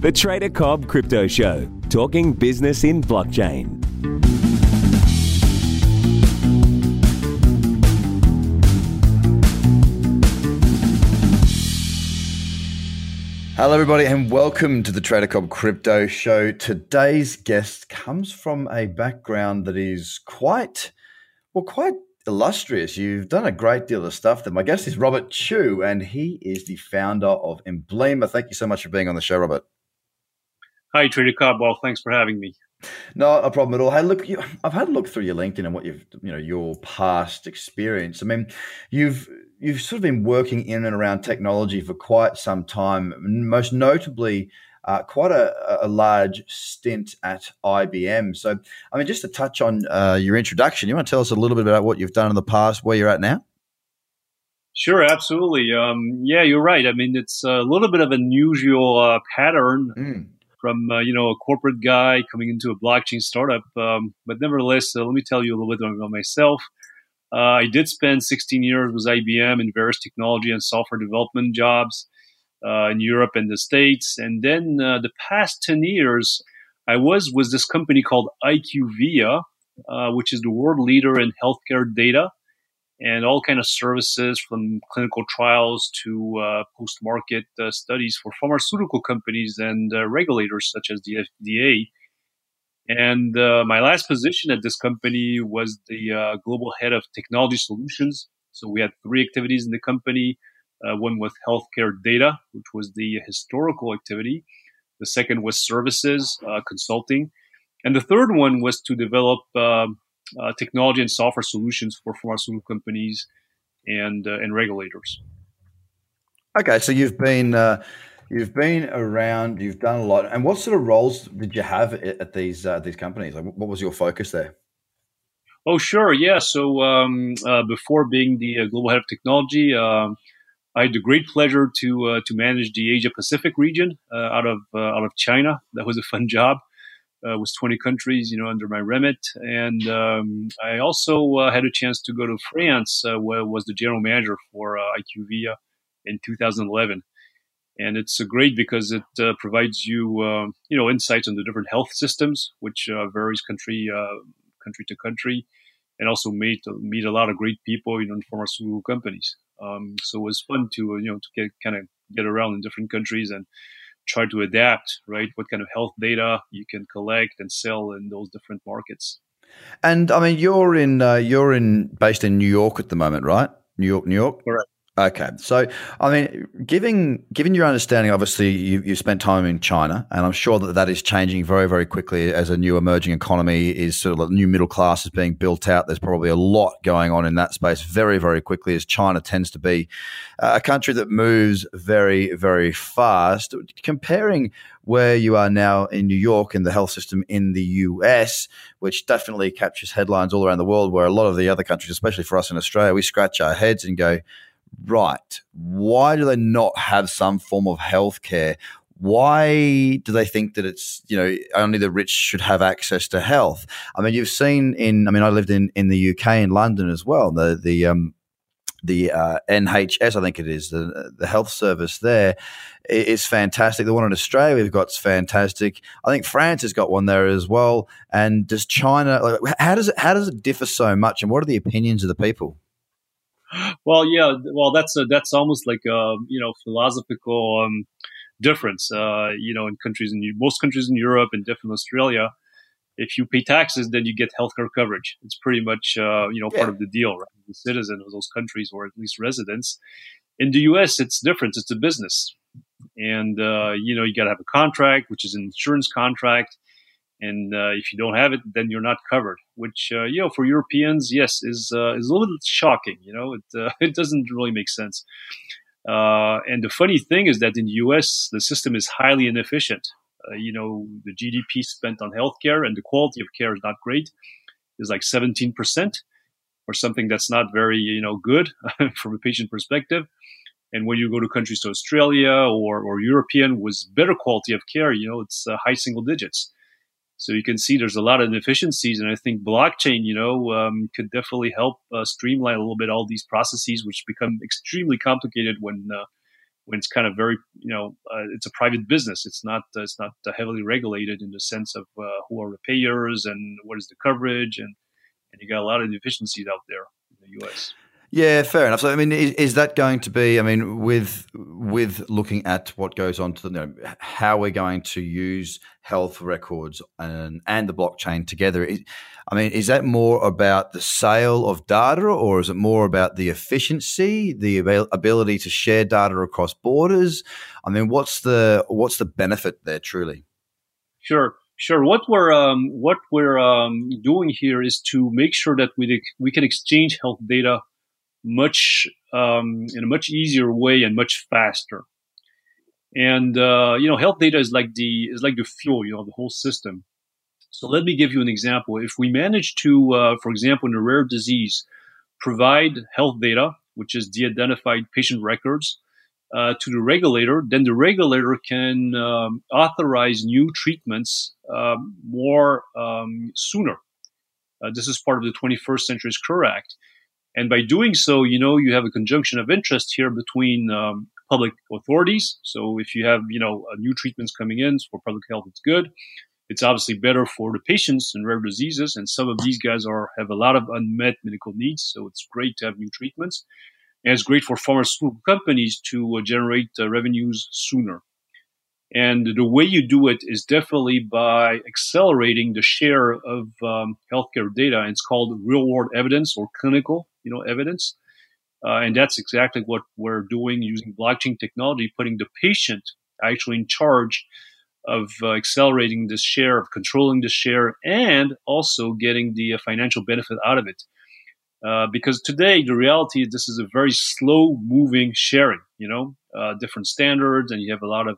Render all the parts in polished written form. The Trader Cobb Crypto Show, talking business in blockchain. Hello, everybody, and welcome to the Trader Cobb Crypto Show. Today's guest comes from a background that is quite illustrious. You've done a great deal of stuff there. My guest is Robert Chu, and he is the founder of Emblema. Thank you so much for being on the show, Robert. Hi, Trader Cobb. Well, thanks for having me. No, a problem at all. Hey, look, I've had a look through your LinkedIn and what your past experience. I mean, You've sort of been working in and around technology for quite some time, most notably quite a large stint at IBM. So, I mean, just to touch on your introduction, you want to tell us a little bit about what you've done in the past, where you're at now? Sure, absolutely. Yeah, you're right. I mean, it's a little bit of an unusual pattern from, a corporate guy coming into a blockchain startup. But nevertheless, let me tell you a little bit about myself. I did spend 16 years with IBM in various technology and software development jobs in Europe and the States. And then the past 10 years, I was with this company called IQVIA, which is the world leader in healthcare data and all kind of services from clinical trials to post-market studies for pharmaceutical companies and regulators such as the FDA. And my last position at this company was the global head of technology solutions. So we had three activities in the company. One was healthcare data, which was the historical activity. The second was services, consulting. And the third one was to develop technology and software solutions for pharmaceutical companies and regulators. Okay, so you've been around, you've done a lot. And what sort of roles did you have at these companies? Like, what was your focus there? Oh, sure. Yeah. So before being the global head of technology, I had the great pleasure to manage the Asia Pacific region out of China. That was a fun job. It was 20 countries, under my remit. And I also had a chance to go to France, where I was the general manager for IQVIA in 2011. And it's great because it provides you, insights on the different health systems, which varies country to country, and also meet a lot of great people, in pharmaceutical companies. So it was fun to get around in different countries and try to adapt, right? What kind of health data you can collect and sell in those different markets. And I mean, based in New York at the moment, right? New York. Correct. Okay, so I mean, given your understanding, obviously you spent time in China, and I'm sure that is changing very, very quickly as a new emerging economy is sort of like new middle class is being built out. There's probably a lot going on in that space very, very quickly, as China tends to be a country that moves very, very fast. Comparing where you are now in New York and the health system in the US, which definitely captures headlines all around the world, where a lot of the other countries, especially for us in Australia, we scratch our heads and go, right, why do they not have some form of healthcare? Why do they think that it's, only the rich should have access to health? I mean, you've seen I lived in the UK in London as well. The NHS, I think it is, the health service there is fantastic. The one in Australia we've got is fantastic. I think France has got one there as well. And does China, how does it differ so much? And what are the opinions of the people? Well, yeah. Well, that's almost like philosophical difference. In most countries in Europe and definitely Australia, if you pay taxes, then you get healthcare coverage. It's pretty much part of the deal, right? The citizen of those countries, or at least residents. In the U.S., it's different. It's a business, and you got to have a contract, which is an insurance contract. And if you don't have it, then you're not covered, which, for Europeans, yes, is a little bit shocking. It doesn't really make sense. And the funny thing is that in the U.S., the system is highly inefficient. The GDP spent on healthcare and the quality of care is not great. It's like 17% or something that's not very, good from a patient perspective. And when you go to countries to Australia or European with better quality of care, it's high single digits. So you can see there's a lot of inefficiencies, and I think blockchain, could definitely help streamline a little bit all these processes, which become extremely complicated when when it's kind of very, it's a private business. It's not heavily regulated in the sense of who are the payers and what is the coverage, and you got a lot of deficiencies out there in the U.S. Yeah, fair enough. So, I mean, is that going to be? I mean, with looking at what goes on to how we're going to use health records and the blockchain together. Is that more about the sale of data, or is it more about the efficiency, the ability to share data across borders? I mean, what's the benefit there truly? Sure. What we're doing here is to make sure that we can exchange health data in a much easier way and much faster. And health data is like the fuel, the whole system. So let me give you an example. If we manage to, for example, in a rare disease, provide health data, which is de-identified patient records, to the regulator, then the regulator can authorize new treatments more sooner. This is part of the 21st Century Cure Act. And by doing so, you have a conjunction of interest here between public authorities. So if you have, new treatments coming in for public health, it's good. It's obviously better for the patients in rare diseases. And some of these guys have a lot of unmet medical needs. So it's great to have new treatments. And it's great for pharmaceutical companies to generate revenues sooner. And the way you do it is definitely by accelerating the share of healthcare data. And it's called real-world evidence or clinical evidence. And that's exactly what we're doing using blockchain technology, putting the patient actually in charge of accelerating this share, of controlling the share, and also getting the financial benefit out of it. Because today, the reality is this is a very slow-moving sharing, different standards, and you have a lot of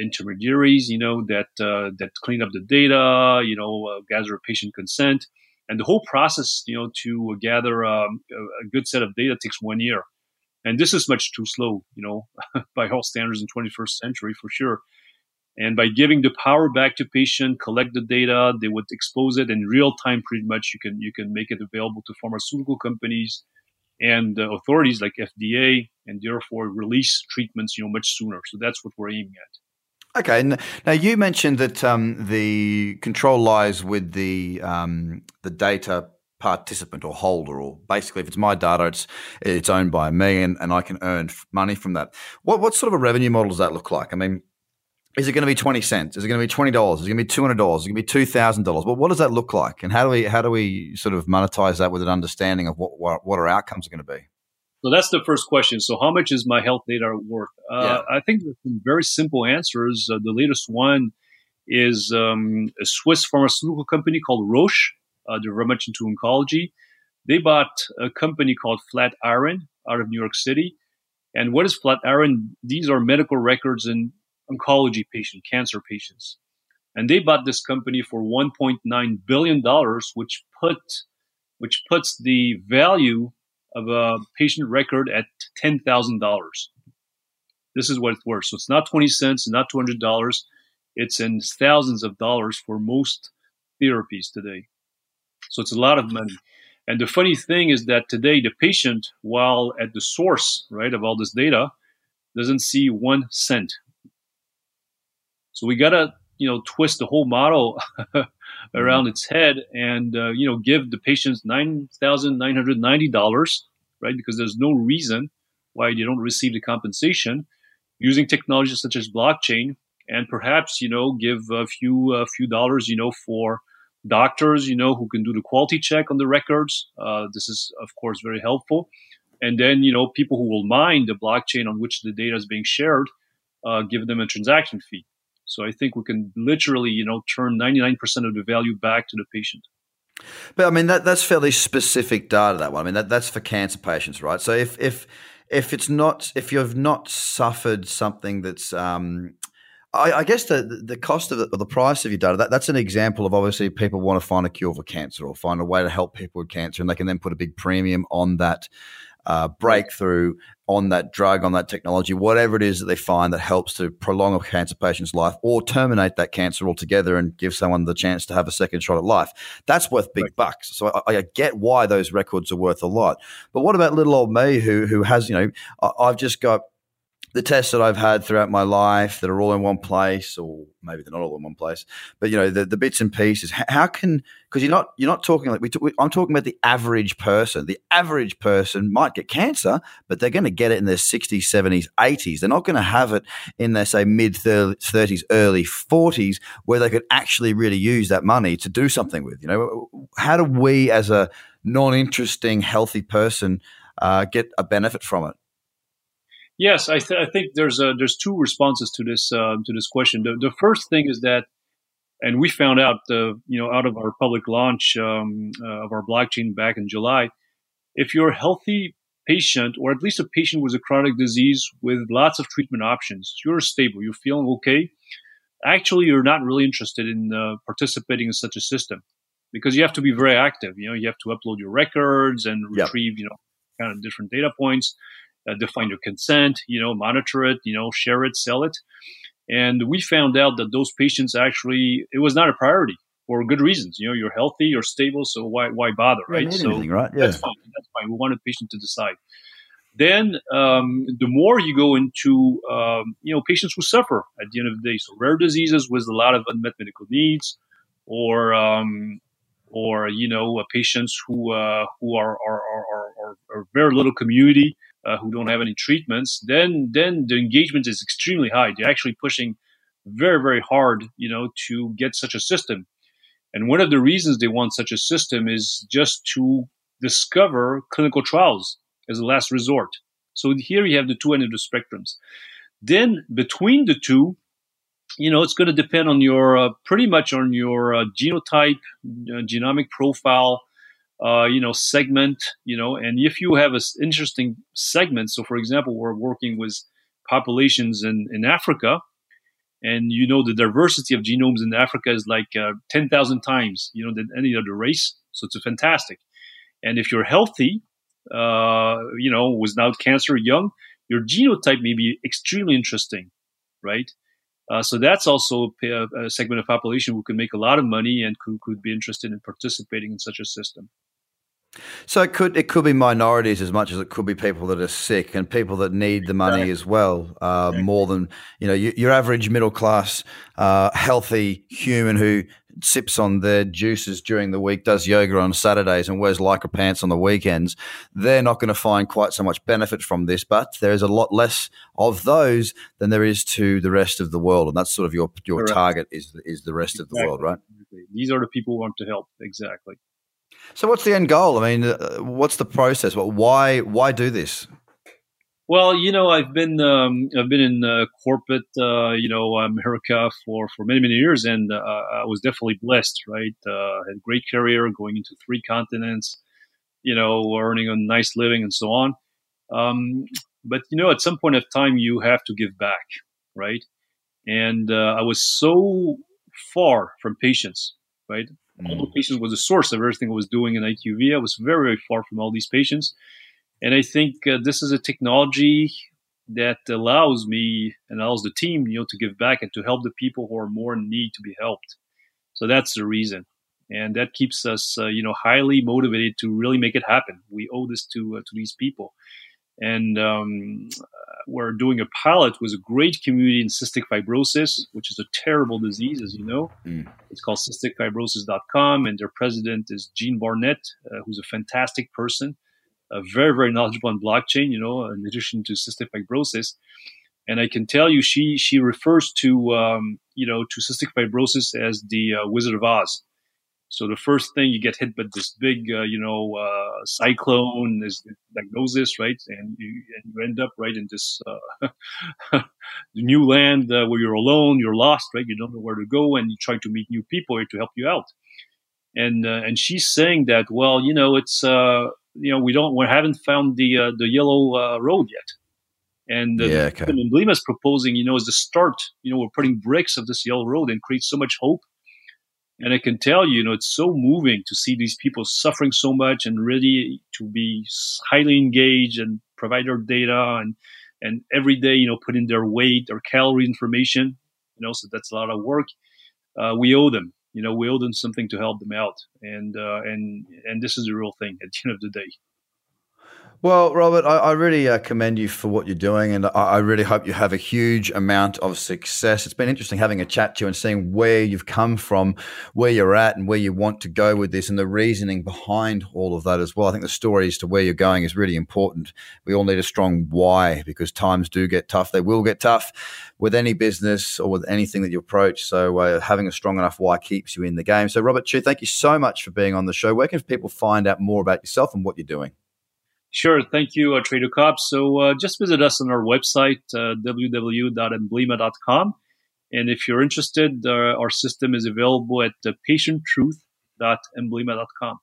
intermediaries, that clean up the data, gather patient consent. And the whole process, to gather a good set of data takes 1 year. And this is much too slow, by all standards in the 21st century, for sure. And by giving the power back to patient, collect the data, they would expose it in real time, pretty much. You can make it available to pharmaceutical companies and authorities like FDA, and therefore release treatments, much sooner. So that's what we're aiming at. Okay. Now you mentioned that the control lies with the data participant or holder, or basically if it's my data, it's owned by me, and I can earn money from that. What sort of a revenue model does that look like? I mean, is it going to be 20 cents? Is it going to be $20? Is it going to be $200? Is it going to be $2,000? But what does that look like? And how do we sort of monetize that with an understanding of what our outcomes are going to be? So that's the first question. So how much is my health data worth? I think there's some very simple answers. The latest one is a Swiss pharmaceutical company called Roche. They're very much into oncology. They bought a company called Flatiron out of New York City. And what is Flatiron? These are medical records in oncology patients, cancer patients. And they bought this company for $1.9 billion, which puts the value of a patient record at $10,000. This is what it's worth. So it's not 20 cents, not $200. It's in thousands of dollars for most therapies today. So it's a lot of money. And the funny thing is that today the patient, while at the source, right, of all this data, doesn't see 1 cent. So we got to, twist the whole model around its head and, give the patients $9,990, right? Because there's no reason why they don't receive the compensation using technologies such as blockchain, and perhaps, give a few dollars, for doctors, who can do the quality check on the records. This is, of course, very helpful. And then, people who will mine the blockchain on which the data is being shared, give them a transaction fee. So I think we can literally, turn 99% of the value back to the patient. But I mean, that's fairly specific data, that one. I mean, that's for cancer patients, right? So if it's not, if you've not suffered something that's, I guess the cost of it, or the price of your data, that's an example of obviously people want to find a cure for cancer or find a way to help people with cancer, and they can then put a big premium on that breakthrough, on that drug, on that technology, whatever it is that they find that helps to prolong a cancer patient's life or terminate that cancer altogether and give someone the chance to have a second shot at life. That's worth big bucks. So I get why those records are worth a lot. But what about little old me who has, I've just got the tests that I've had throughout my life that are all in one place, or maybe they're not all in one place, but you know, the bits and pieces, how can, because you're not talking like I'm talking about the average person. The average person might get cancer, but they're going to get it in their 60s, 70s, 80s. They're not going to have it in their, say, mid 30s, early 40s, where they could actually really use that money to do something with. You know, how do we as a non-interesting, healthy person get a benefit from it? Yes, I think there's two responses to this question. The first thing is that, and we found out out of our public launch of our blockchain back in July, if you're a healthy patient, or at least a patient with a chronic disease with lots of treatment options, you're stable, you're feeling okay. Actually, you're not really interested in participating in such a system, because you have to be very active. You know, you have to upload your records and retrieve, kind of different data points. Define your consent, monitor it, share it, sell it. And we found out that those patients actually, it was not a priority for good reasons. You know, you're healthy, you're stable, so why bother, right? That's fine. We want a patient to decide. Then the more you go into, patients who suffer at the end of the day, so rare diseases with a lot of unmet medical needs, or patients who are very little community, who don't have any treatments, then the engagement is extremely high. They're actually pushing very, very hard, to get such a system. And one of the reasons they want such a system is just to discover clinical trials as a last resort. So here you have the two ends of the spectrums. Then between the two, it's going to depend on your pretty much on your genotype, genomic profile, segment, and if you have an interesting segment, so for example, we're working with populations in Africa, and the diversity of genomes in Africa is like 10,000 times, than any other race. So it's fantastic. And if you're healthy, without cancer, young, your genotype may be extremely interesting, right? So that's also a segment of population who can make a lot of money and could be interested in participating in such a system. So it could be minorities as much as it could be people that are sick and people that need the money as well, more than your average middle class, healthy human who sips on their juices during the week, does yoga on Saturdays, and wears lycra pants on the weekends. They're not going to find quite so much benefit from this, but there is a lot less of those than there is to the rest of the world, and that's sort of your Correct. Target is the rest of the world, right? These are the people who want to help, exactly. So what's the end goal? I mean, what's the process? Why do this? Well, I've been in corporate, America for many, many years, and I was definitely blessed, right? Had a great career, going into 3 continents, earning a nice living and so on. But, at some point of time, you have to give back, right? And I was so far from patients, right? All the patients was the source of everything I was doing in IQVIA. I was very, very far from all these patients. And I think this is a technology that allows me and allows the team, to give back and to help the people who are more in need to be helped. So that's the reason. And that keeps us, highly motivated to really make it happen. We owe this to these people. And we're doing a pilot with a great community in cystic fibrosis, which is a terrible disease, as you know. It's called cysticfibrosis.com, and their president is Jean Barnett, who's a fantastic person, very, very knowledgeable on blockchain, in addition to cystic fibrosis. And I can tell you she refers to cystic fibrosis as the Wizard of Oz. So the first thing you get hit by this big, cyclone is diagnosis, right? And you end up right in this the new land where you're alone, you're lost, right? You don't know where to go, and you try to meet new people here to help you out. And she's saying that, well, it's we haven't found the yellow road yet. And Emblema is proposing, as the start, we're putting bricks of this yellow road and create so much hope. And I can tell you, it's so moving to see these people suffering so much and ready to be highly engaged and provide their data and every day, put in their weight or calorie information. So that's a lot of work. We owe them something to help them out. And this is the real thing at the end of the day. Well, Robert, I really commend you for what you're doing, and I really hope you have a huge amount of success. It's been interesting having a chat to you and seeing where you've come from, where you're at, and where you want to go with this, and the reasoning behind all of that as well. I think the story as to where you're going is really important. We all need a strong why, because times do get tough. They will get tough with any business or with anything that you approach. So having a strong enough why keeps you in the game. So Robert Chu, thank you so much for being on the show. Where can people find out more about yourself and what you're doing? Sure. Thank you, Trader Cobb. So just visit us on our website, www.emblema.com. And if you're interested, our system is available at patient truth.emblema.com.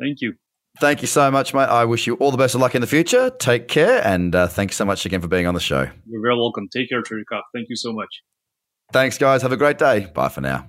Thank you. Thank you so much, mate. I wish you all the best of luck in the future. Take care. And thanks so much again for being on the show. You're very welcome. Take care, Trader Cobb. Thank you so much. Thanks, guys. Have a great day. Bye for now.